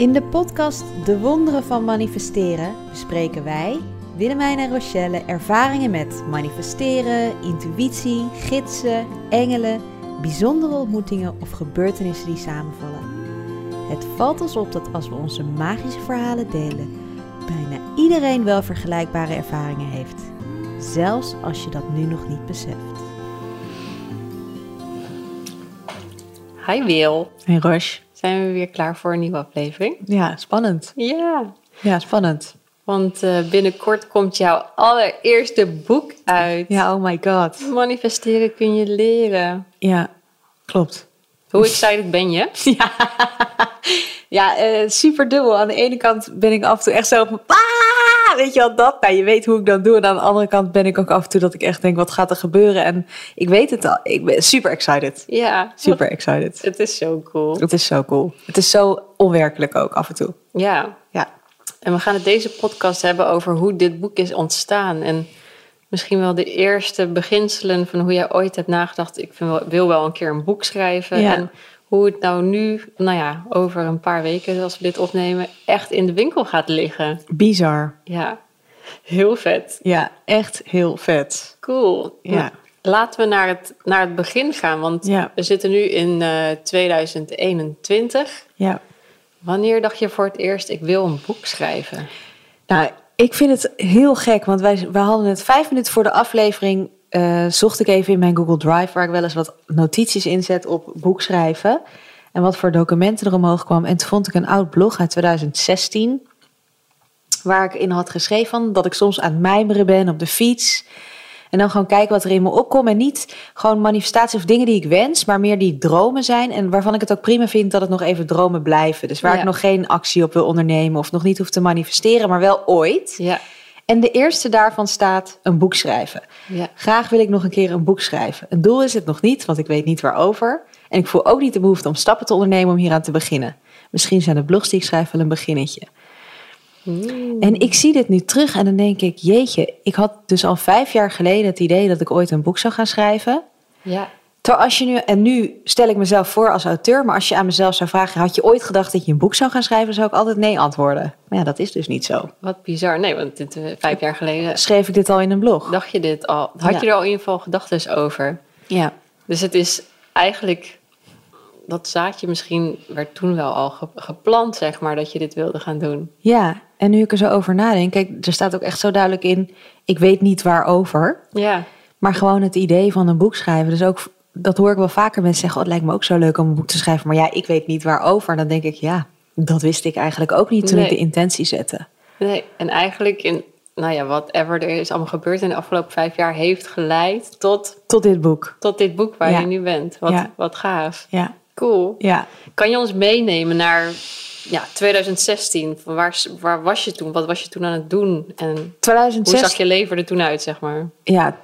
In de podcast De Wonderen van Manifesteren bespreken wij, Willemijn en Rochelle, ervaringen met manifesteren, intuïtie, gidsen, engelen, bijzondere ontmoetingen of gebeurtenissen die samenvallen. Het valt ons op dat als we onze magische verhalen delen, bijna iedereen wel vergelijkbare ervaringen heeft. Zelfs als je dat nu nog niet beseft. Hi Wil. Hey Rosh. Zijn we weer klaar voor een nieuwe aflevering? Ja, spannend. Ja, spannend. Want binnenkort komt jouw allereerste boek uit. Ja, oh my god. Manifesteren kun je leren. Ja, klopt. Hoe excited ben je? Ja, super dubbel. Aan de ene kant ben ik af en toe echt zo van... weet je wel dat? Nou, je weet hoe ik dat doe. En aan de andere kant ben ik ook af en toe dat ik echt denk, wat gaat er gebeuren? En ik weet het al. Ik ben super excited. Ja. Super excited. Het is zo cool. Het is zo cool. Het is zo onwerkelijk ook af en toe. Ja. En we gaan het deze podcast hebben over hoe dit boek is ontstaan. En misschien wel de eerste beginselen van hoe jij ooit hebt nagedacht. Ik wil wel een keer een boek schrijven. Ja. En hoe het nou nu, over een paar weken als we dit opnemen, echt in de winkel gaat liggen. Bizar. Ja, heel vet. Ja, echt heel vet. Cool. Ja. Laten we naar het begin gaan, want we zitten nu in 2021. Ja. Wanneer dacht je voor het eerst, ik wil een boek schrijven? Nou, ik vind het heel gek, want we hadden het 5 minuten voor de aflevering... zocht ik even in mijn Google Drive... waar ik wel eens wat notities inzet op boekschrijven... en wat voor documenten er omhoog kwam. En toen vond ik een oud blog uit 2016... waar ik in had geschreven van... dat ik soms aan het mijmeren ben op de fiets... en dan gewoon kijken wat er in me opkomt... en niet gewoon manifestaties of dingen die ik wens... maar meer die dromen zijn... en waarvan ik het ook prima vind dat het nog even dromen blijven. Dus waar ik nog geen actie op wil ondernemen... of nog niet hoef te manifesteren, maar wel ooit... Ja. En de eerste daarvan staat een boek schrijven. Ja. Graag wil ik nog een keer een boek schrijven. Een doel is het nog niet, want ik weet niet waarover. En ik voel ook niet de behoefte om stappen te ondernemen om hieraan te beginnen. Misschien zijn de blogs die ik schrijf wel een beginnetje. En ik zie dit nu terug en dan denk ik... jeetje, ik had dus al 5 jaar geleden het idee dat ik ooit een boek zou gaan schrijven. Ja. Terwijl als je nu... En nu stel ik mezelf voor als auteur... maar als je aan mezelf zou vragen... had je ooit gedacht dat je een boek zou gaan schrijven... zou ik altijd nee antwoorden. Maar ja, dat is dus niet zo. Wat bizar. Nee, want 5 jaar geleden... schreef ik dit al in een blog. Dacht je dit al? Had je er al in ieder geval gedachten over? Ja. Dus het is eigenlijk... dat zaadje misschien werd toen wel al geplant, zeg maar... dat je dit wilde gaan doen. Ja, en nu ik er zo over nadenk... kijk, er staat ook echt zo duidelijk in... ik weet niet waarover. Ja. Maar gewoon het idee van een boek schrijven... dus ook... dat hoor ik wel vaker mensen zeggen, oh, het lijkt me ook zo leuk om een boek te schrijven. Maar ja, ik weet niet waarover. En dan denk ik, ja, dat wist ik eigenlijk ook niet toen ik de intentie zette. Nee, en eigenlijk in, whatever er is allemaal gebeurd in de afgelopen 5 jaar... heeft geleid tot dit boek. Tot dit boek waar je nu bent. Wat gaaf. Ja. Cool. Ja. Kan je ons meenemen naar 2016? Waar was je toen? Wat was je toen aan het doen? En 2006... hoe zag je leven er toen uit, zeg maar? Ja,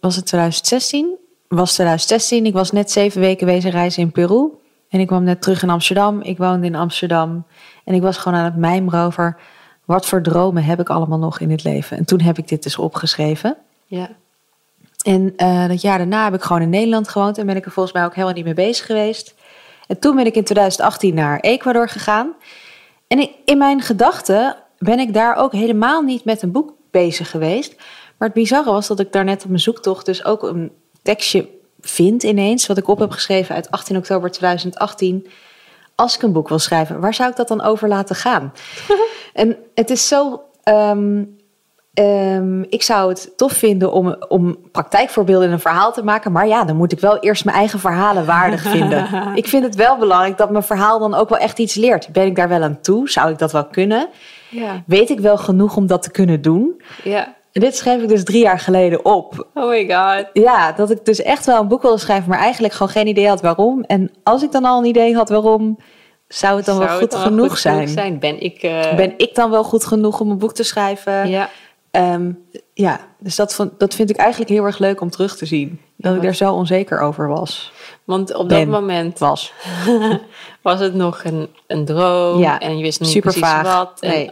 was het 2016... was 2016, ik was net 7 weken wezen reizen in Peru. En ik kwam net terug in Amsterdam. Ik woonde in Amsterdam. En ik was gewoon aan het mijmeren over... wat voor dromen heb ik allemaal nog in het leven? En toen heb ik dit dus opgeschreven. Ja. En dat jaar daarna heb ik gewoon in Nederland gewoond... en ben ik er volgens mij ook helemaal niet mee bezig geweest. En toen ben ik in 2018 naar Ecuador gegaan. En in mijn gedachten ben ik daar ook helemaal niet met een boek bezig geweest. Maar het bizarre was dat ik daar net op mijn zoektocht dus ook... een tekstje vind ineens, wat ik op heb geschreven uit 18 oktober 2018... als ik een boek wil schrijven, waar zou ik dat dan over laten gaan? En het is zo... ik zou het tof vinden om praktijkvoorbeelden in een verhaal te maken... maar ja, dan moet ik wel eerst mijn eigen verhalen waardig vinden. Ik vind het wel belangrijk dat mijn verhaal dan ook wel echt iets leert. Ben ik daar wel aan toe? Zou ik dat wel kunnen? Ja. Weet ik wel genoeg om dat te kunnen doen? Ja. En dit schreef ik dus 3 jaar geleden op. Oh my god. Ja, dat ik dus echt wel een boek wilde schrijven... maar eigenlijk gewoon geen idee had waarom. En als ik dan al een idee had waarom... zou het dan wel goed genoeg zijn? Ben ik dan wel goed genoeg om een boek te schrijven? Ja. Dus dat vind ik eigenlijk heel erg leuk om terug te zien. Dat ik daar zo onzeker over was. Want op dat moment... was het nog een droom en je wist niet precies wat. Nee.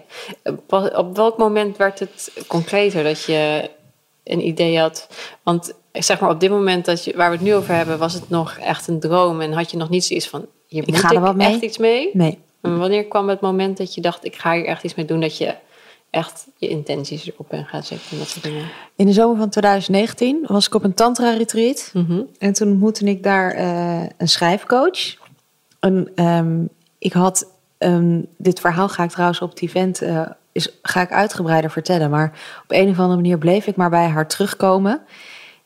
Op welk moment werd het concreter dat je een idee had? Want zeg maar op dit moment waar we het nu over hebben... was het nog echt een droom en had je nog niet zoiets van... ik ga er wat mee. Echt iets mee? Nee. En wanneer kwam het moment dat je dacht, ik ga hier echt iets mee doen, dat je echt je intenties erop en gaat zetten en dat soort dingen? In de zomer van 2019 was ik op een tantra-retreat. Mm-hmm. En toen ontmoette ik daar een schrijfcoach. Ik had... dit verhaal ga ik trouwens op het event ga ik uitgebreider vertellen. Maar op een of andere manier bleef ik maar bij haar terugkomen.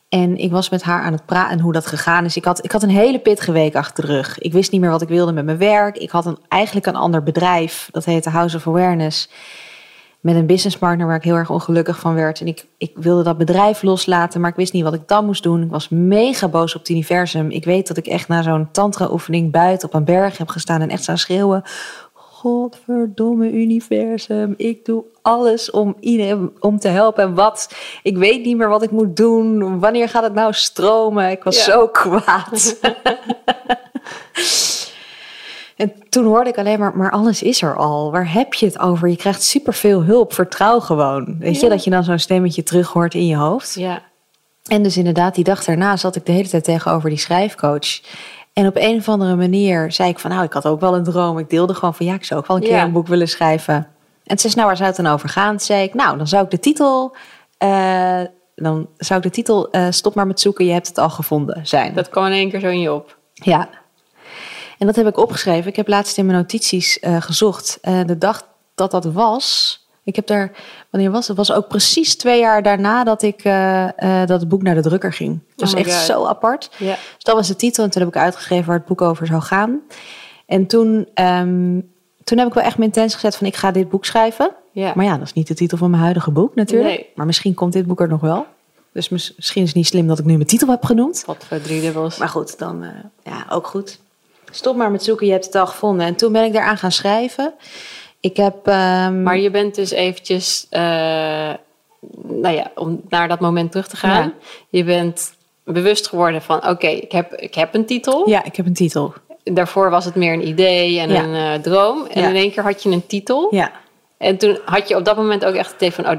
En ik was met haar aan het praten en hoe dat gegaan is. Ik had een hele pittige week achter de rug. Ik wist niet meer wat ik wilde met mijn werk. Ik had eigenlijk een ander bedrijf. Dat heette House of Awareness. Met een businesspartner waar ik heel erg ongelukkig van werd. En ik wilde dat bedrijf loslaten, maar ik wist niet wat ik dan moest doen. Ik was mega boos op het universum. Ik weet dat ik echt na zo'n tantra-oefening buiten op een berg heb gestaan en echt staan schreeuwen. Godverdomme universum, ik doe alles om iedereen om te helpen. En wat? Ik weet niet meer wat ik moet doen. Wanneer gaat het nou stromen? Ik was zo kwaad. En toen hoorde ik alleen maar alles is er al. Waar heb je het over? Je krijgt superveel hulp. Vertrouw gewoon. Weet je, dat je dan zo'n stemmetje terug hoort in je hoofd. Ja. En dus inderdaad, die dag daarna zat ik de hele tijd tegenover die schrijfcoach. En op een of andere manier zei ik van, nou, ik had ook wel een droom. Ik deelde gewoon van, ja, ik zou ook wel een keer een boek willen schrijven. En ze zei, nou, waar zou het dan over gaan? Zei ik, nou, dan zou ik de titel... Stop maar met zoeken, je hebt het al gevonden zijn. Dat kwam in één keer zo in je op. Ja. En dat heb ik opgeschreven. Ik heb laatst in mijn notities gezocht. De dag dat was... Ik heb daar... Wanneer was het? Het was ook precies 2 jaar daarna dat ik dat het boek naar de drukker ging. Dat was echt zo apart. Yeah. Dus dat was de titel. En toen heb ik uitgegeven waar het boek over zou gaan. En toen heb ik wel echt mijn intentie gezet van ik ga dit boek schrijven. Yeah. Maar ja, dat is niet de titel van mijn huidige boek natuurlijk. Nee. Maar misschien komt dit boek er nog wel. Dus misschien is het niet slim dat ik nu mijn titel heb genoemd. Wat voor 3 was. Maar goed, dan ook goed. Stop maar met zoeken, je hebt het al gevonden. En toen ben ik daaraan gaan schrijven. Ik heb... Maar je bent dus eventjes... om naar dat moment terug te gaan. Ja. Je bent bewust geworden van... Oké, ik heb een titel. Ja, ik heb een titel. Daarvoor was het meer een idee en een droom. En in één keer had je een titel. Ja. En toen had je op dat moment ook echt het idee van... Oh,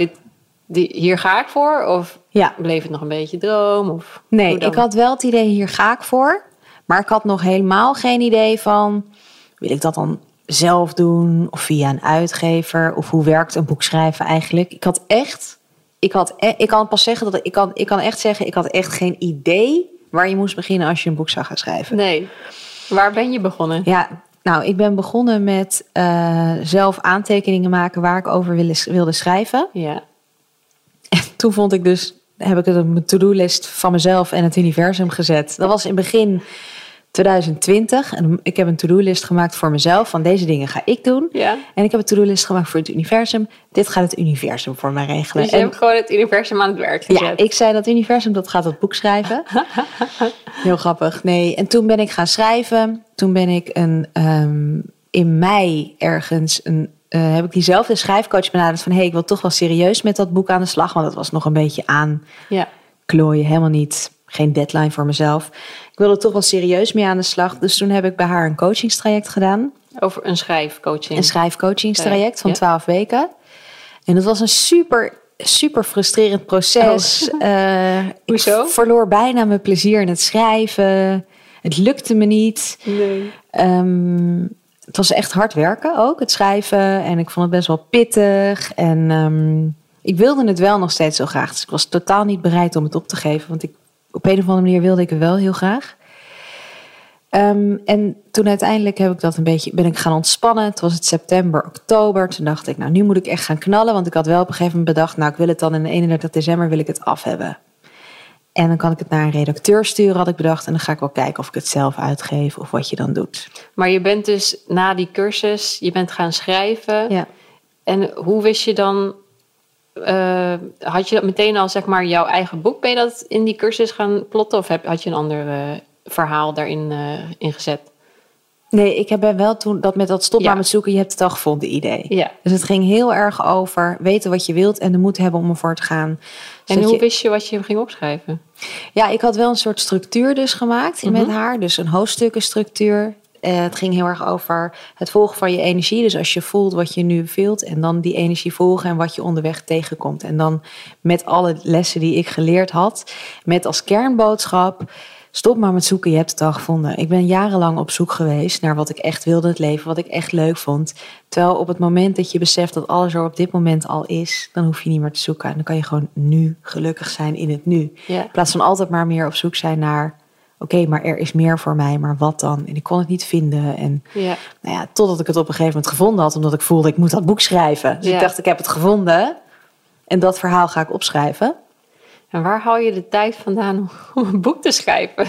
hier ga ik voor? Of bleef het nog een beetje droom? Of, nee, ik had wel het idee... Hier ga ik voor. Maar ik had nog helemaal geen idee van... Wil ik dat dan... zelf doen of via een uitgever of hoe werkt een boek schrijven eigenlijk? Ik had echt geen idee waar je moest beginnen als je een boek zou gaan schrijven. Nee. Waar ben je begonnen? Ja, nou, ik ben begonnen met zelf aantekeningen maken waar ik over wilde schrijven. Ja. En toen vond ik dus heb ik het op mijn to-do-list van mezelf en het universum gezet. Dat was in het begin 2020. En ik heb een to-do-list gemaakt voor mezelf. Van deze dingen ga ik doen. Ja. En ik heb een to-do-list gemaakt voor het universum. Dit gaat het universum voor mij regelen. Dus je hebt gewoon het universum aan het werk gezet. Ja, ik zei dat universum, dat gaat dat boek schrijven. Heel grappig. Nee, en toen ben ik gaan schrijven. Toen ben ik in mei ergens... heb ik diezelfde schrijfcoach benaderd van... ik wil toch wel serieus met dat boek aan de slag. Want dat was nog een beetje aan klooien. Helemaal niet... Geen deadline voor mezelf. Ik wilde toch wel serieus mee aan de slag. Dus toen heb ik bij haar een coachingstraject gedaan. Over een schrijfcoaching? Een schrijfcoachingstraject van 12 weken. En dat was een super, super frustrerend proces. Hoezo? Ik verloor bijna mijn plezier in het schrijven. Het lukte me niet. Nee. Het was echt hard werken ook, het schrijven. En ik vond het best wel pittig. En ik wilde het wel nog steeds zo graag. Dus ik was totaal niet bereid om het op te geven. Want op een of andere manier wilde ik het wel heel graag. En toen uiteindelijk ben ik gaan ontspannen. Het was het september, oktober. Toen dacht ik, nou, nu moet ik echt gaan knallen. Want ik had wel op een gegeven moment bedacht... nou, ik wil het dan in 31 december wil ik het af hebben. En dan kan ik het naar een redacteur sturen, had ik bedacht. En dan ga ik wel kijken of ik het zelf uitgeef of wat je dan doet. Maar je bent dus na die cursus, je bent gaan schrijven. Ja. En hoe wist je dan... had je dat meteen al, zeg maar, jouw eigen boek? Ben je dat in die cursus gaan plotten? Of had je een ander verhaal daarin ingezet? Nee, ik ben wel toen dat met dat stop maar met zoeken, je hebt het al gevonden idee. Ja. Dus het ging heel erg over weten wat je wilt en de moed hebben om ervoor te gaan. En hoe wist je wat je ging opschrijven? Ja, ik had wel een soort structuur dus gemaakt met haar. Dus een hoofdstukkenstructuur. Het ging heel erg over het volgen van je energie. Dus als je voelt wat je nu voelt en dan die energie volgen en wat je onderweg tegenkomt. En dan met alle lessen die ik geleerd had, met als kernboodschap... Stop maar met zoeken, je hebt het al gevonden. Ik ben jarenlang op zoek geweest naar wat ik echt wilde in het leven, wat ik echt leuk vond. Terwijl op het moment dat je beseft dat alles er op dit moment al is, dan hoef je niet meer te zoeken. En dan kan je gewoon nu gelukkig zijn in het nu. Ja. In plaats van altijd maar meer op zoek zijn naar, oké, maar er is meer voor mij, maar wat dan? En ik kon het niet vinden. En ja. Nou ja, totdat ik het op een gegeven moment gevonden had, omdat ik voelde, ik moet dat boek schrijven. Dus ik dacht, ik heb het gevonden en dat verhaal ga ik opschrijven. En waar hou je de tijd vandaan om een boek te schrijven?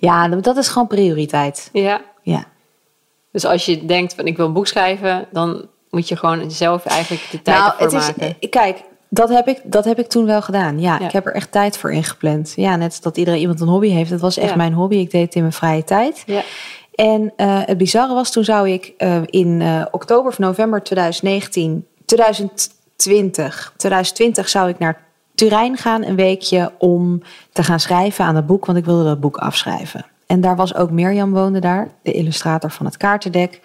Ja, dat is gewoon prioriteit. Ja. Dus als je denkt van ik wil een boek schrijven, dan moet je gewoon zelf eigenlijk de tijd ervoor maken. Kijk, dat heb ik toen wel gedaan. Ja, ik heb er echt tijd voor ingepland. Ja, net als dat iemand een hobby heeft. Dat was echt mijn hobby. Ik deed het in mijn vrije tijd. Ja. En het bizarre was, toen zou ik in oktober of november 2020 zou ik naar Turijn gaan een weekje om te gaan schrijven aan het boek, want ik wilde dat boek afschrijven. En daar was ook Mirjam, woonde daar, de illustrator van het kaartendek.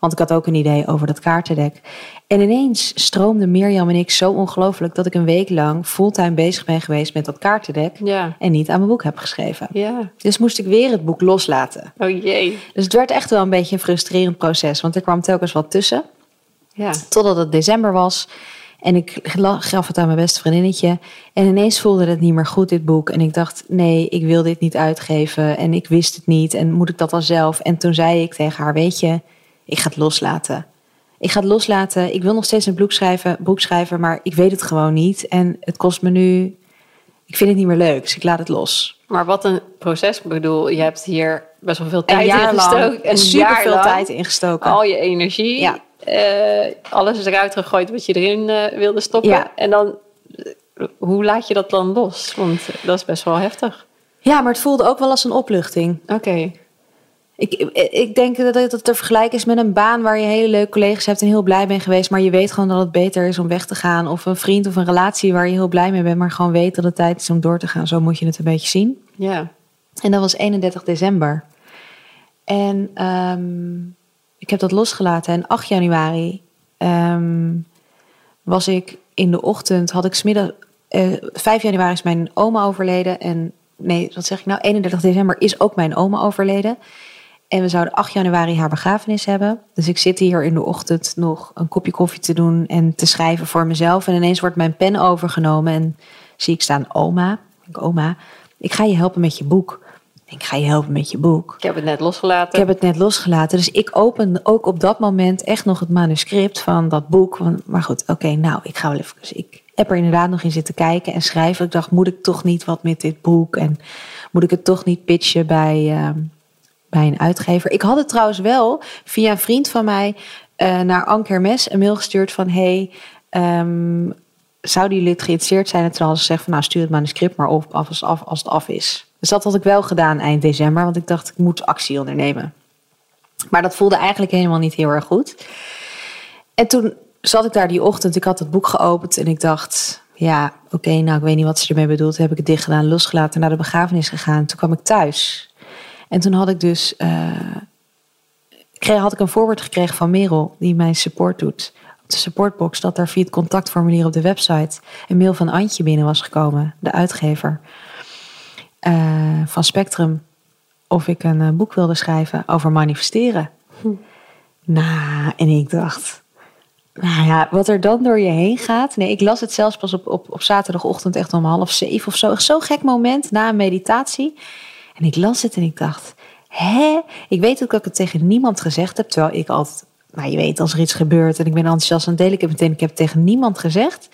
Want ik had ook een idee over dat kaartendek. En ineens stroomde Mirjam en ik zo ongelooflijk dat ik een week lang fulltime bezig ben geweest met dat kaartendek. Ja. En niet aan mijn boek heb geschreven. Ja. Dus moest ik weer het boek loslaten. Oh jee. Dus het werd echt wel een beetje een frustrerend proces, want er kwam telkens wat tussen. Ja. Totdat het december was. En ik gaf het aan mijn beste vriendinnetje. En ineens voelde het niet meer goed, dit boek. En ik dacht, nee, ik wil dit niet uitgeven. En ik wist het niet. En moet ik dat dan zelf? En toen zei ik tegen haar, weet je, ik ga het loslaten. Ik ga het loslaten. Ik wil nog steeds een boek schrijven, maar ik weet het gewoon niet. En het kost me nu, ik vind het niet meer leuk. Dus ik laat het los. Maar wat een proces. Ik bedoel, je hebt hier best wel veel tijd ingestoken. En superveel tijd ingestoken. Al je energie. Ja. Alles is eruit gegooid wat je erin wilde stoppen. Ja. En dan, hoe laat je dat dan los? Want dat is best wel heftig. Ja, maar het voelde ook wel als een opluchting. Oké. Ik denk dat het te vergelijken is met een baan waar je hele leuke collega's hebt en heel blij bent geweest, maar je weet gewoon dat het beter is om weg te gaan. Of een vriend of een relatie waar je heel blij mee bent, maar gewoon weet dat het tijd is om door te gaan. Zo moet je het een beetje zien. Ja. En dat was 31 december. En ik heb dat losgelaten en 8 januari was ik in de ochtend, 5 januari is mijn oma overleden. 31 december is ook mijn oma overleden. En we zouden 8 januari haar begrafenis hebben. Dus ik zit hier in de ochtend nog een kopje koffie te doen en te schrijven voor mezelf. En ineens wordt mijn pen overgenomen en zie ik staan oma. Oma, ik ga je helpen met je boek. Ik ga je helpen met je boek. Ik heb het net losgelaten. Dus ik open ook op dat moment echt nog het manuscript van dat boek. Maar goed, ik ga wel even. Ik heb er inderdaad nog in zitten kijken en schrijven. Ik dacht, moet ik toch niet wat met dit boek? En moet ik het toch niet pitchen bij een uitgever? Ik had het trouwens wel via een vriend van mij naar Anker Mes een mail gestuurd van, zouden jullie het geïnteresseerd zijn? En toen hadden ze gezegd van, stuur het manuscript maar op als het af is. Dus dat had ik wel gedaan eind december, want ik dacht, ik moet actie ondernemen. Maar dat voelde eigenlijk helemaal niet heel erg goed. En toen zat ik daar die ochtend, ik had het boek geopend en ik dacht, ik weet niet wat ze ermee bedoelt. Toen heb ik het dicht gedaan, losgelaten, naar de begrafenis gegaan. Toen kwam ik thuis. En toen had ik dus een voorwoord gekregen van Merel, die mijn support doet. Op de supportbox, dat daar via het contactformulier op de website een mail van Antje binnen was gekomen, de uitgever. Van Spectrum, of ik een boek wilde schrijven over manifesteren. En ik dacht, wat er dan door je heen gaat. Nee, ik las het zelfs pas op zaterdagochtend echt om 6:30 of zo. Echt zo'n gek moment na een meditatie. En ik las het en ik dacht, ik weet ook dat ik het tegen niemand gezegd heb, terwijl ik altijd, je weet, als er iets gebeurt en ik ben enthousiast, dan deel ik het meteen. Ik heb het tegen niemand gezegd.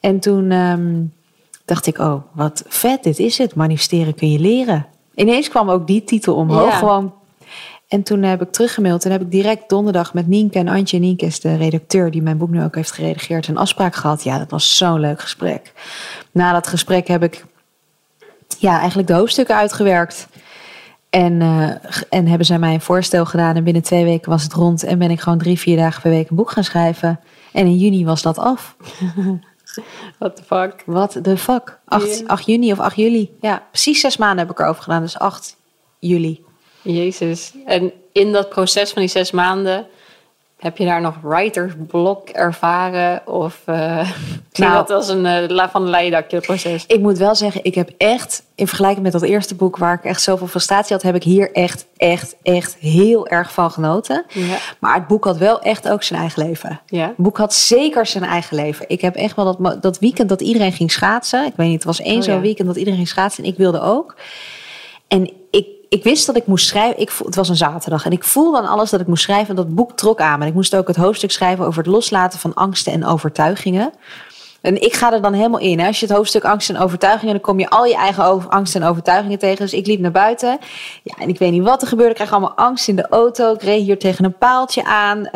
En toen dacht ik, wat vet, dit is het. Manifesteren kun je leren. Ineens kwam ook die titel omhoog. Ja. Gewoon. En toen heb ik teruggemaild. En heb ik direct donderdag met Nienke en Antje. Nienke is de redacteur die mijn boek nu ook heeft geredigeerd. Een afspraak gehad. Ja, dat was zo'n leuk gesprek. Na dat gesprek heb ik eigenlijk de hoofdstukken uitgewerkt. En hebben zij mij een voorstel gedaan. En binnen 2 weken was het rond. En ben ik gewoon 3-4 dagen per week een boek gaan schrijven. En in juni was dat af. What the fuck? 8 juni of 8 juli. Ja, precies 6 maanden heb ik erover gedaan. Dus 8 juli. Jezus. En in dat proces van die 6 maanden Heb je daar nog writersblok ervaren? Of nou, dat als een van een leidakje proces? Ik moet wel zeggen, ik heb echt... in vergelijking met dat eerste boek waar ik echt zoveel frustratie had... heb ik hier echt heel erg van genoten. Ja. Maar het boek had wel echt ook zijn eigen leven. Ja. Het boek had zeker zijn eigen leven. Ik heb echt wel dat weekend dat iedereen ging schaatsen. Ik weet niet, het was één zo'n weekend dat iedereen ging schaatsen. En ik wilde ook. En ik wist dat ik moest schrijven. Het was een zaterdag. En ik voelde aan alles dat ik moest schrijven. En dat boek trok aan me. En ik moest ook het hoofdstuk schrijven over het loslaten van angsten en overtuigingen. En ik ga er dan helemaal in. Hè. Als je het hoofdstuk angsten en overtuigingen... dan kom je al je eigen angsten en overtuigingen tegen. Dus ik liep naar buiten. Ja, en ik weet niet wat er gebeurde. Ik kreeg allemaal angst in de auto. Ik reed hier tegen een paaltje aan.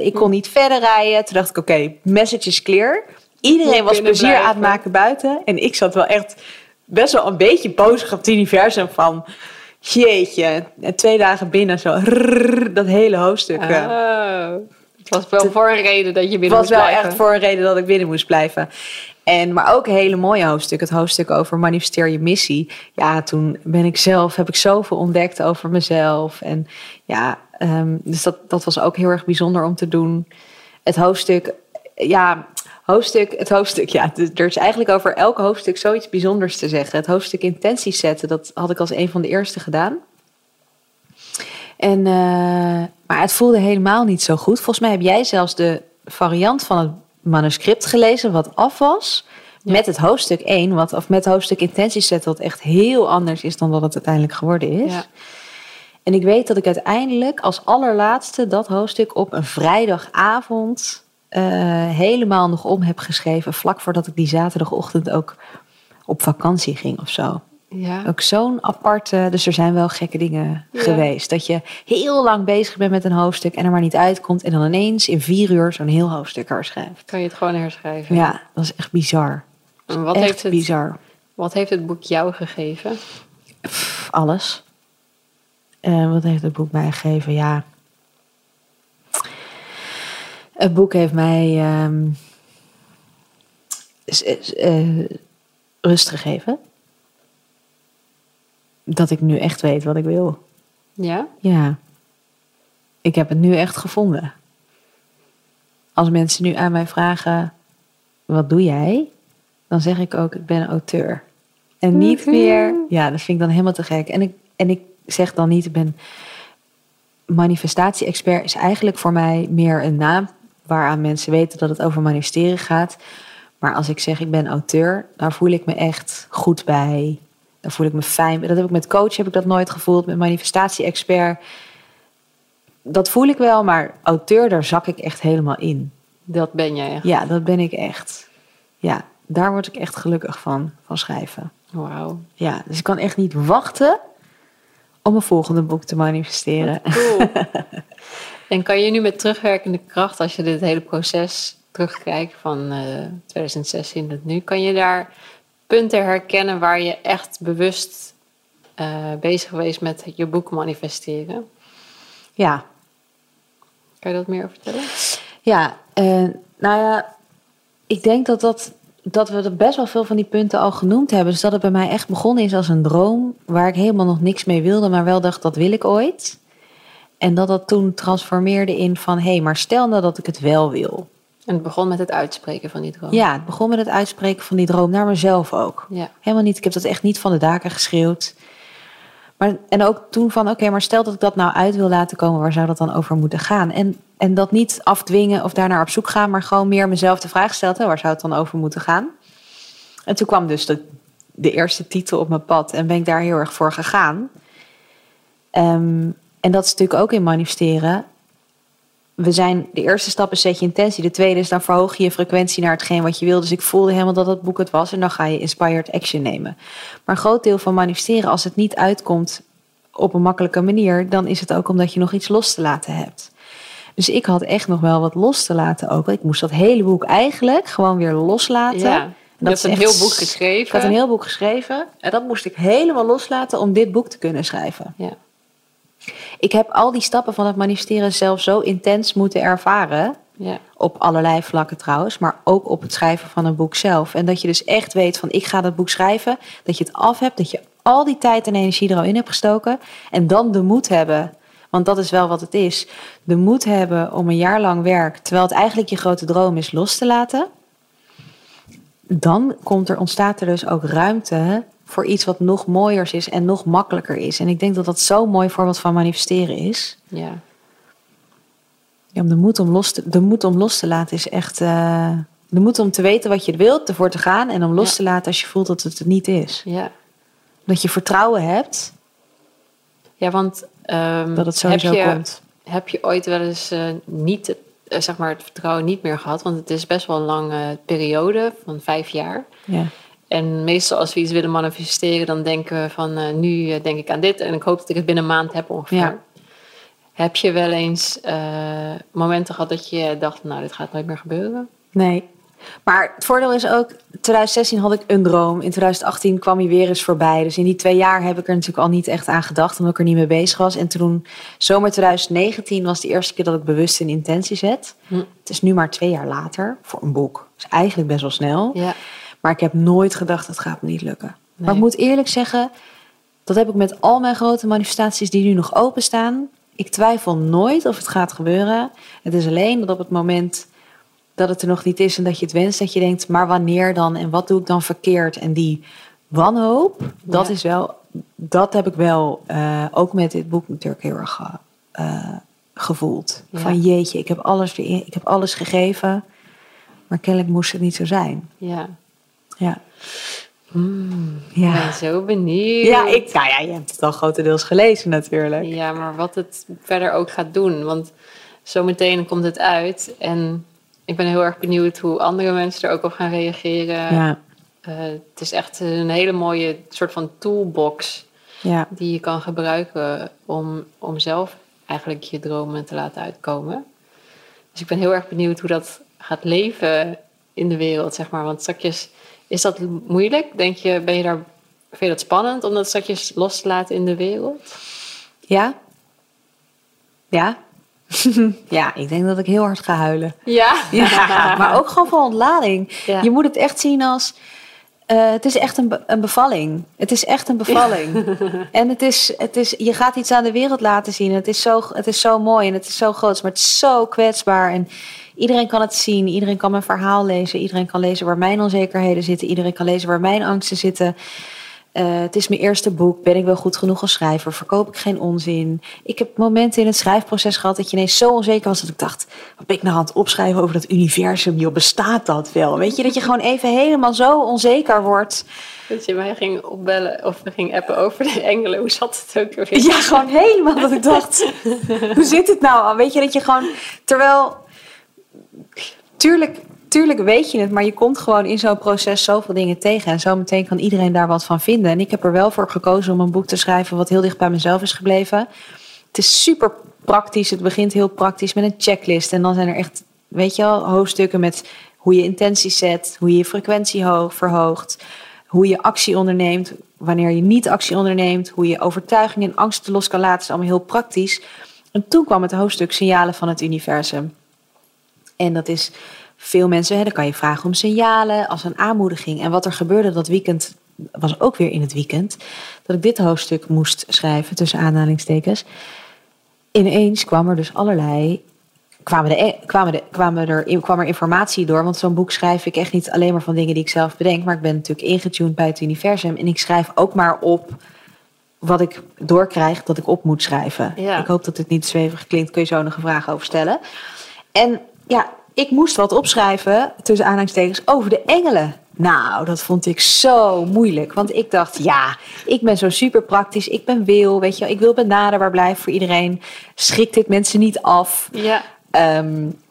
Ik kon niet verder rijden. Toen dacht ik, oké, message is clear. Iedereen was plezier aan het maken buiten. En ik zat wel echt best wel een beetje bozig op het universum van... Jeetje, 2 dagen binnen zo, dat hele hoofdstuk. Het was wel voor een reden dat je binnen moest blijven. Het was wel echt voor een reden dat ik binnen moest blijven. Maar ook een hele mooie hoofdstuk. Het hoofdstuk over manifesteer je missie. Ja, toen heb ik zoveel ontdekt over mezelf. En ja, dus dat was ook heel erg bijzonder om te doen. Het hoofdstuk, er is eigenlijk over elk hoofdstuk zoiets bijzonders te zeggen. Het hoofdstuk intenties zetten, dat had ik als een van de eerste gedaan. Maar het voelde helemaal niet zo goed. Volgens mij heb jij zelfs de variant van het manuscript gelezen, wat af was. Ja. Met het hoofdstuk 1, met hoofdstuk intenties zetten, wat echt heel anders is dan wat het uiteindelijk geworden is. Ja. En ik weet dat ik uiteindelijk als allerlaatste dat hoofdstuk op een vrijdagavond... helemaal nog om heb geschreven... vlak voordat ik die zaterdagochtend ook op vakantie ging of zo. Ja. Ook zo'n aparte... Dus er zijn wel gekke dingen geweest. Dat je heel lang bezig bent met een hoofdstuk... en er maar niet uitkomt... en dan ineens in 4 uur zo'n heel hoofdstuk herschrijft. Kan je het gewoon herschrijven? Ja, dat is echt bizar. Wat heeft het boek jou gegeven? Alles. Wat heeft het boek mij gegeven? Ja... Het boek heeft mij rust gegeven. Dat ik nu echt weet wat ik wil. Ja? Ja. Ik heb het nu echt gevonden. Als mensen nu aan mij vragen, wat doe jij? Dan zeg ik ook, ik ben auteur. En niet meer... Ja, dat vind ik dan helemaal te gek. En ik zeg dan niet, ik ben... Manifestatie-expert is eigenlijk voor mij meer een naam... waaraan mensen weten dat het over manifesteren gaat. Maar als ik zeg ik ben auteur, daar voel ik me echt goed bij. Daar voel ik me fijn. Dat heb ik met coach heb ik dat nooit gevoeld. Met manifestatie-expert, dat voel ik wel. Maar auteur, daar zak ik echt helemaal in. Dat ben jij echt? Ja, dat ben ik echt. Ja, daar word ik echt gelukkig van schrijven. Wauw. Ja, dus ik kan echt niet wachten... om een volgende boek te manifesteren. Cool. En kan je nu met terugwerkende kracht... als je dit hele proces terugkijkt... van 2016 tot nu... kan je daar punten herkennen... waar je echt bewust bezig geweest... met je boek manifesteren? Ja. Kan je dat meer vertellen? Ja, nou ja... ik denk dat we er best wel veel van die punten al genoemd hebben. Dus dat het bij mij echt begonnen is als een droom... waar ik helemaal nog niks mee wilde... maar wel dacht, dat wil ik ooit. En dat toen transformeerde in van... hé, maar stel nou dat ik het wel wil. En het begon met het uitspreken van die droom. Ja, het begon met het uitspreken van die droom. Naar mezelf ook. Ja. Helemaal niet. Ik heb dat echt niet van de daken geschreeuwd. Maar, en ook toen van... oké, maar stel dat ik dat nou uit wil laten komen... waar zou dat dan over moeten gaan? En dat niet afdwingen of daarnaar op zoek gaan... maar gewoon meer mezelf de vraag stellen... waar zou het dan over moeten gaan? En toen kwam dus de eerste titel op mijn pad... en ben ik daar heel erg voor gegaan. En dat is natuurlijk ook in manifesteren. De eerste stap is zet je intentie. De tweede is dan verhoog je je frequentie naar hetgeen wat je wil. Dus ik voelde helemaal dat dat boek het was... en dan ga je inspired action nemen. Maar een groot deel van manifesteren... als het niet uitkomt op een makkelijke manier... dan is het ook omdat je nog iets los te laten hebt... Dus ik had echt nog wel wat los te laten ook. Ik moest dat hele boek eigenlijk gewoon weer loslaten. Ja, Ik had een heel boek geschreven. En dat moest ik helemaal loslaten om dit boek te kunnen schrijven. Ja. Ik heb al die stappen van het manifesteren zelf zo intens moeten ervaren. Ja. Op allerlei vlakken trouwens. Maar ook op het schrijven van een boek zelf. En dat je dus echt weet van ik ga dat boek schrijven. Dat je het af hebt. Dat je al die tijd en energie er al in hebt gestoken. En dan de moed hebben... Want dat is wel wat het is. De moed hebben om een jaar lang werk, terwijl het eigenlijk je grote droom is, los te laten. Dan ontstaat er dus ook ruimte voor iets wat nog mooier is en nog makkelijker is. En ik denk dat dat zo'n mooi voorbeeld van manifesteren is. Ja. Ja, om de moed om los te laten is echt... de moed om te weten wat je wilt, ervoor te gaan... en om los te laten als je voelt dat het niet is. Ja. Dat je vertrouwen hebt... Ja, want dat het sowieso komt. Heb je ooit wel eens het vertrouwen niet meer gehad? Want het is best wel een lange periode van 5 jaar. Ja. En meestal als we iets willen manifesteren, dan denken we van nu denk ik aan dit en ik hoop dat ik het binnen een maand heb ongeveer. Ja. Heb je wel eens momenten gehad dat je dacht, nou, dit gaat nooit meer gebeuren? Nee. Maar het voordeel is ook, in 2016 had ik een droom. In 2018 kwam hij weer eens voorbij. Dus in die 2 jaar heb ik er natuurlijk al niet echt aan gedacht, omdat ik er niet mee bezig was. En toen, zomer 2019, was de eerste keer dat ik bewust een intentie zet. Het is nu maar 2 jaar later voor een boek. Dus eigenlijk best wel snel. Ja. Maar ik heb nooit gedacht, dat gaat me niet lukken. Nee. Maar ik moet eerlijk zeggen, dat heb ik met al mijn grote manifestaties die nu nog openstaan. Ik twijfel nooit of het gaat gebeuren. Het is alleen dat op het moment dat het er nog niet is en dat je het wenst, dat je denkt, maar wanneer dan en wat doe ik dan verkeerd? En die wanhoop, dat heb ik wel ook met dit boek natuurlijk heel erg gevoeld. Ja. Van jeetje, ik heb alles gegeven, maar kennelijk moest het niet zo zijn. Ja. Ja. Ja. Ik ben zo benieuwd. Ja, je hebt het al grotendeels gelezen natuurlijk. Ja, maar wat het verder ook gaat doen, want zometeen komt het uit en ik ben heel erg benieuwd hoe andere mensen er ook op gaan reageren. Ja. Het is echt een hele mooie soort van toolbox die je kan gebruiken om zelf eigenlijk je dromen te laten uitkomen. Dus ik ben heel erg benieuwd hoe dat gaat leven in de wereld, zeg maar. Want zakjes, is dat moeilijk? Vind je dat spannend om dat zakjes los te laten in de wereld? Ja. Ja. Ja, ik denk dat ik heel hard ga huilen. Ja? Ja, maar ook gewoon van ontlading. Ja. Je moet het echt zien als... het is echt een bevalling. Het is echt een bevalling. Ja. En je gaat iets aan de wereld laten zien. Het is zo mooi en het is zo groot. Maar het is zo kwetsbaar. En iedereen kan het zien. Iedereen kan mijn verhaal lezen. Iedereen kan lezen waar mijn onzekerheden zitten. Iedereen kan lezen waar mijn angsten zitten. Het is mijn eerste boek. Ben ik wel goed genoeg als schrijver? Verkoop ik geen onzin? Ik heb momenten in het schrijfproces gehad dat je ineens zo onzeker was dat ik dacht, wat ben ik nou aan het opschrijven over dat universum? Joh, bestaat dat wel? Weet je, dat je gewoon even helemaal zo onzeker wordt. Dat je mij ging opbellen of ging appen over de engelen. Hoe zat het ook weer? Ja, gewoon helemaal dat ik dacht, hoe zit het nou al? Weet je, dat je gewoon, terwijl, tuurlijk weet je het, maar je komt gewoon in zo'n proces zoveel dingen tegen. En zometeen kan iedereen daar wat van vinden. En ik heb er wel voor gekozen om een boek te schrijven wat heel dicht bij mezelf is gebleven. Het is super praktisch. Het begint heel praktisch met een checklist. En dan zijn er echt, weet je wel, hoofdstukken met hoe je intenties zet, hoe je frequentie verhoogt, hoe je actie onderneemt, wanneer je niet actie onderneemt, hoe je overtuiging en angsten los kan laten. Dat is allemaal heel praktisch. En toen kwam het hoofdstuk Signalen van het Universum. En dat is... Veel mensen, dan kan je vragen om signalen als een aanmoediging. En wat er gebeurde dat weekend, was ook weer in het weekend, dat ik dit hoofdstuk moest schrijven, tussen aanhalingstekens. Ineens kwam er dus allerlei... Kwam er informatie door, want zo'n boek schrijf ik echt niet alleen maar van dingen die ik zelf bedenk, maar ik ben natuurlijk ingetuned bij het universum en ik schrijf ook maar op wat ik doorkrijg dat ik op moet schrijven. Ja. Ik hoop dat het niet zwevig klinkt, kun je zo nog een vraag over stellen. En ja... Ik moest wat opschrijven, tussen aanhalingstekens, over de engelen. Nou, dat vond ik zo moeilijk. Want ik dacht, ja, ik ben zo super praktisch. Ik ben weet je wel. Ik wil benaderbaar blijven voor iedereen. Schrikt dit mensen niet af. Ja.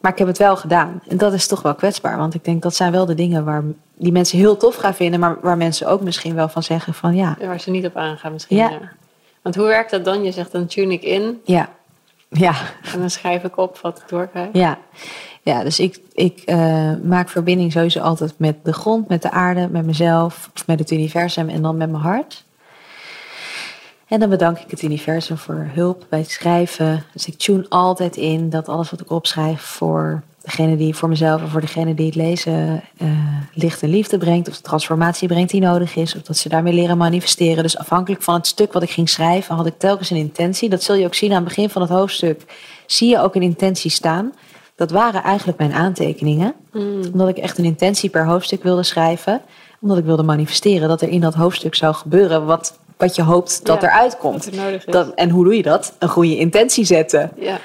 Maar ik heb het wel gedaan. En dat is toch wel kwetsbaar. Want ik denk, dat zijn wel de dingen die mensen heel tof gaan vinden. Maar waar mensen ook misschien wel van zeggen van ja. Waar ze niet op aangaan misschien. Ja. Ja. Want hoe werkt dat dan? Je zegt, dan tune ik in. Ja. Ja. En dan schrijf ik op wat ik doorkrijg. Ja. Ja, dus ik maak verbinding sowieso altijd met de grond, met de aarde, met mezelf, met het universum en dan met mijn hart. En dan bedank ik het universum voor hulp bij het schrijven. Dus ik tune altijd in dat alles wat ik opschrijf voor degene die voor mezelf en voor degene die het lezen licht en liefde brengt, of de transformatie brengt die nodig is, of dat ze daarmee leren manifesteren. Dus afhankelijk van het stuk wat ik ging schrijven, had ik telkens een intentie. Dat zul je ook zien aan het begin van het hoofdstuk. Zie je ook een intentie staan. Dat waren eigenlijk mijn aantekeningen. Omdat ik echt een intentie per hoofdstuk wilde schrijven. Omdat ik wilde manifesteren dat er in dat hoofdstuk zou gebeuren wat je hoopt dat eruit komt. Wat er nodig is. En hoe doe je dat? Een goede intentie zetten. Ja.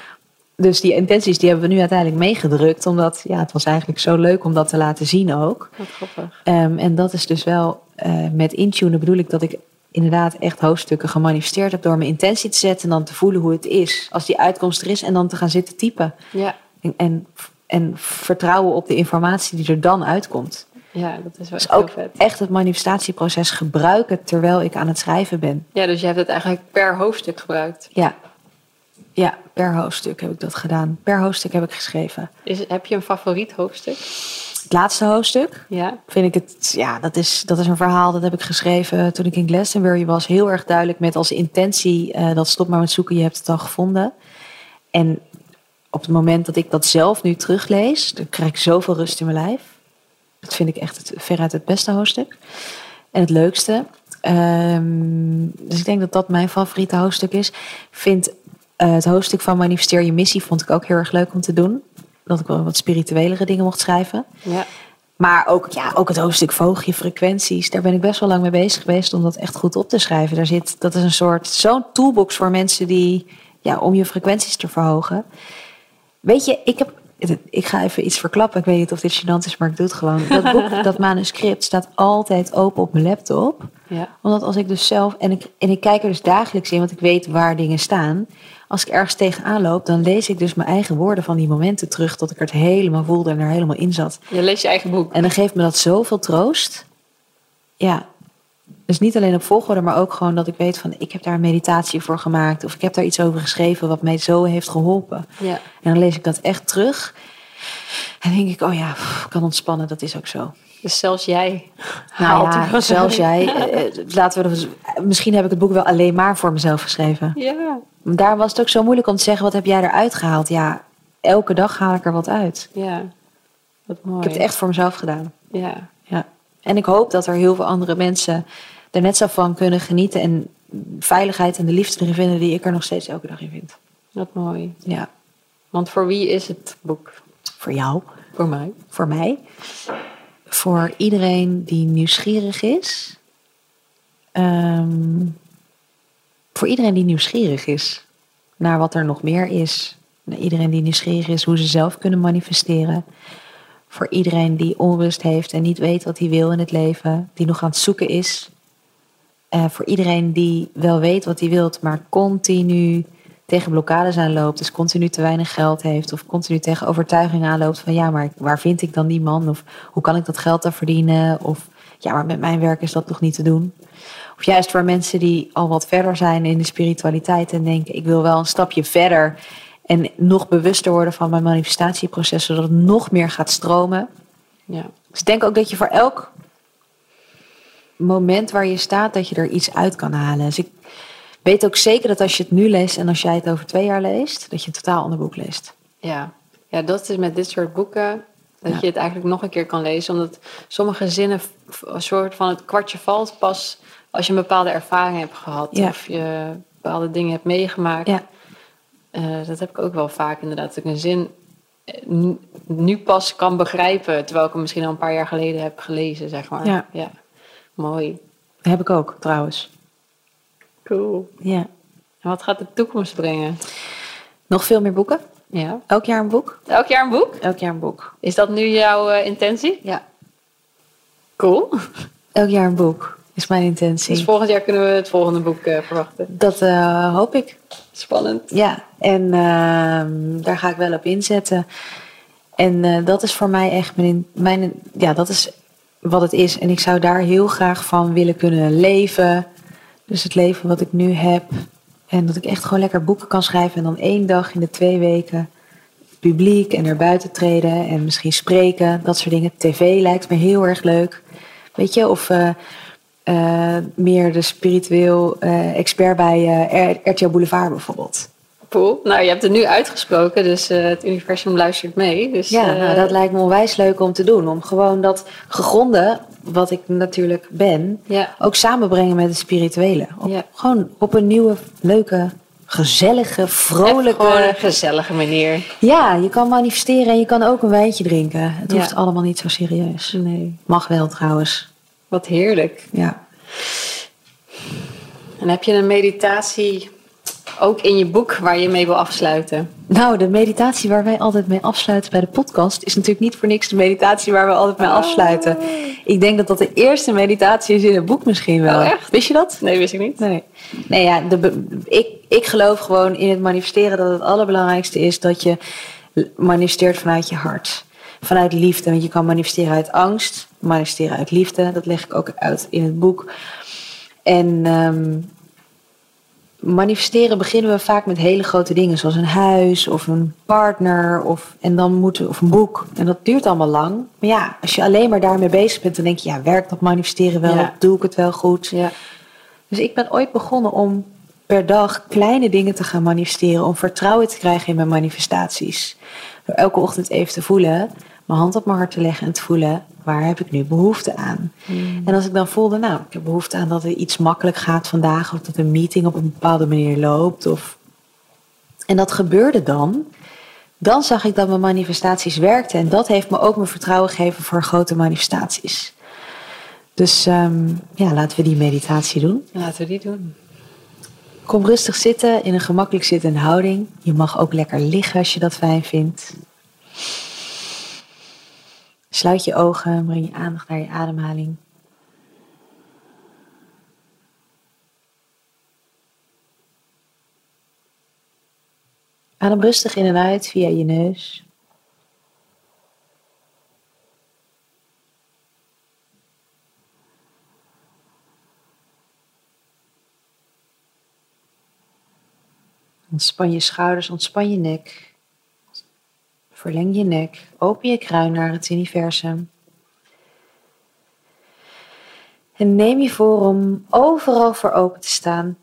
Dus die intenties die hebben we nu uiteindelijk meegedrukt. Omdat het was eigenlijk zo leuk om dat te laten zien ook. Wat grappig. En dat is dus wel met intunen bedoel ik dat ik inderdaad echt hoofdstukken gemanifesteerd heb door mijn intentie te zetten en dan te voelen hoe het is. Als die uitkomst er is en dan te gaan zitten typen. Ja. En vertrouwen op de informatie die er dan uitkomt. Ja, dat is wel dus ook heel vet. Echt het manifestatieproces gebruiken terwijl ik aan het schrijven ben. Ja, dus je hebt het eigenlijk per hoofdstuk gebruikt. Ja, per hoofdstuk heb ik dat gedaan. Per hoofdstuk heb ik geschreven. Heb je een favoriet hoofdstuk? Het laatste hoofdstuk. Ja. Vind ik het, dat is een verhaal dat heb ik geschreven toen ik in Glastonbury was. Heel erg duidelijk met als intentie dat stop maar met zoeken, je hebt het al gevonden. En op het moment dat ik dat zelf nu teruglees, dan krijg ik zoveel rust in mijn lijf. Dat vind ik echt veruit het beste hoofdstuk. En het leukste. Dus ik denk dat dat mijn favoriete hoofdstuk is. Het hoofdstuk van Manifesteer je missie vond ik ook heel erg leuk om te doen. Dat ik wel wat spirituelere dingen mocht schrijven. Ja. Maar ook het hoofdstuk Voog je frequenties. Daar ben ik best wel lang mee bezig geweest om dat echt goed op te schrijven. Dat is een soort, zo'n toolbox voor mensen die, om je frequenties te verhogen. Weet je, ik ga even iets verklappen. Ik weet niet of dit gênant is, maar ik doe het gewoon. Dat boek, dat manuscript staat altijd open op mijn laptop. Ja. Omdat als ik dus zelf, en ik kijk er dus dagelijks in, want ik weet waar dingen staan. Als ik ergens tegenaan loop, dan lees ik dus mijn eigen woorden van die momenten terug, tot ik het helemaal voelde en er helemaal in zat. Je leest je eigen boek. En dan geeft me dat zoveel troost. Ja. Dus niet alleen op volgorde, maar ook gewoon dat ik weet van, ik heb daar een meditatie voor gemaakt. Of ik heb daar iets over geschreven wat mij zo heeft geholpen. Ja. En dan lees ik dat echt terug. En denk ik, ik kan ontspannen, dat is ook zo. Dus zelfs jij haalt zelfs jij. Misschien heb ik het boek wel alleen maar voor mezelf geschreven. Ja. Daar was het ook zo moeilijk om te zeggen, wat heb jij eruit gehaald? Ja, elke dag haal ik er wat uit. Ja, wat mooi. Ik heb het echt voor mezelf gedaan. Ja. En ik hoop dat er heel veel andere mensen er net zo van kunnen genieten en veiligheid en de liefde erin vinden die ik er nog steeds elke dag in vind. Wat mooi. Ja. Want voor wie is het boek? Voor jou. Voor mij. Voor mij. Voor iedereen die nieuwsgierig is. Voor iedereen die nieuwsgierig is naar wat er nog meer is. Naar iedereen die nieuwsgierig is hoe ze zelf kunnen manifesteren. Voor iedereen die onrust heeft en niet weet wat hij wil in het leven. Die nog aan het zoeken is. Voor iedereen die wel weet wat hij wilt, maar continu tegen blokkades aanloopt. Dus continu te weinig geld heeft. Of continu tegen overtuigingen aanloopt van maar waar vind ik dan die man? Of hoe kan ik dat geld dan verdienen? Of maar met mijn werk is dat toch niet te doen? Of juist voor mensen die al wat verder zijn in de spiritualiteit en denken, ik wil wel een stapje verder en nog bewuster worden van mijn manifestatieproces, zodat het nog meer gaat stromen. Ja. Dus ik denk ook dat je voor elk moment waar je staat, dat je er iets uit kan halen. Dus ik weet ook zeker dat als je het nu leest en als jij het over 2 jaar leest, dat je een totaal ander boek leest. Ja, dat is met dit soort boeken, dat je het eigenlijk nog een keer kan lezen. Omdat sommige zinnen een soort van het kwartje valt pas als je een bepaalde ervaring hebt gehad. Ja. Of je bepaalde dingen hebt meegemaakt. Ja. Dat heb ik ook wel vaak inderdaad. Dat ik een zin nu pas kan begrijpen. Terwijl ik hem misschien al een paar jaar geleden heb gelezen, zeg maar. Ja. Mooi. Dat heb ik ook trouwens. Cool. Ja. En wat gaat de toekomst brengen? Nog veel meer boeken. Ja. Elk jaar een boek. Elk jaar een boek? Elk jaar een boek. Is dat nu jouw intentie? Ja. Cool. Elk jaar een boek is mijn intentie. Dus volgend jaar kunnen we het volgende boek verwachten? Dat hoop ik. Spannend. Ja, en daar ga ik wel op inzetten. En dat is voor mij echt dat is wat het is. En ik zou daar heel graag van willen kunnen leven. Dus het leven wat ik nu heb. En dat ik echt gewoon lekker boeken kan schrijven. En dan 1 dag in de 2 weken publiek en naar buiten treden. En misschien spreken. Dat soort dingen. TV lijkt me heel erg leuk. Weet je, of meer de spiritueel expert bij RTL Boulevard bijvoorbeeld. Cool. Nou, je hebt het nu uitgesproken, dus het universum luistert mee. Dus, ja, nou, dat lijkt me onwijs leuk om te doen. Om gewoon dat gegronde, wat ik natuurlijk ben, ook samenbrengen met het spirituele. Gewoon op een nieuwe, leuke, gezellige, vrolijke... Gewoon een gezellige manier. Ja, je kan manifesteren en je kan ook een wijntje drinken. Het hoeft allemaal niet zo serieus. Nee. Mag wel trouwens. Wat heerlijk. Ja. En heb je een meditatie... ook in je boek waar je mee wil afsluiten? Nou, de meditatie waar wij altijd mee afsluiten bij de podcast... is natuurlijk niet voor niks de meditatie waar we altijd mee afsluiten. Ik denk dat dat de eerste meditatie is in het boek misschien wel. Oh, echt? Wist je dat? Nee, wist ik niet. Nee, ja, ik geloof gewoon in het manifesteren dat het allerbelangrijkste is... dat je manifesteert vanuit je hart. Vanuit liefde, want je kan manifesteren uit angst. Manifesteren uit liefde, dat leg ik ook uit in het boek. En... manifesteren beginnen we vaak met hele grote dingen... zoals een huis of een partner of een boek. En dat duurt allemaal lang. Maar ja, als je alleen maar daarmee bezig bent... dan denk je, ja, werkt dat manifesteren wel? Ja. Doe ik het wel goed? Ja. Dus ik ben ooit begonnen om per dag kleine dingen te gaan manifesteren... om vertrouwen te krijgen in mijn manifestaties. Door elke ochtend even te voelen... mijn hand op mijn hart te leggen en te voelen... waar heb ik nu behoefte aan? Mm. En als ik dan voelde, nou, ik heb behoefte aan dat er iets makkelijk gaat vandaag... of dat een meeting op een bepaalde manier loopt. En dat gebeurde dan. Dan zag ik dat mijn manifestaties werkten. En dat heeft me ook mijn vertrouwen gegeven voor grote manifestaties. Dus laten we die meditatie doen. Laten we die doen. Kom rustig zitten in een gemakkelijk zittende houding. Je mag ook lekker liggen als je dat fijn vindt. Sluit je ogen, breng je aandacht naar je ademhaling. Adem rustig in en uit via je neus. Ontspan je schouders, ontspan je nek. Verleng je nek, open je kruin naar het universum. En neem je voor om overal voor open te staan.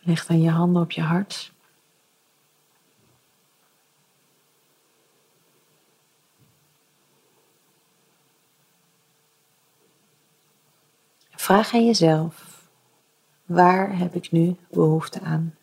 Leg dan je handen op je hart. Vraag aan jezelf. Waar heb ik nu behoefte aan?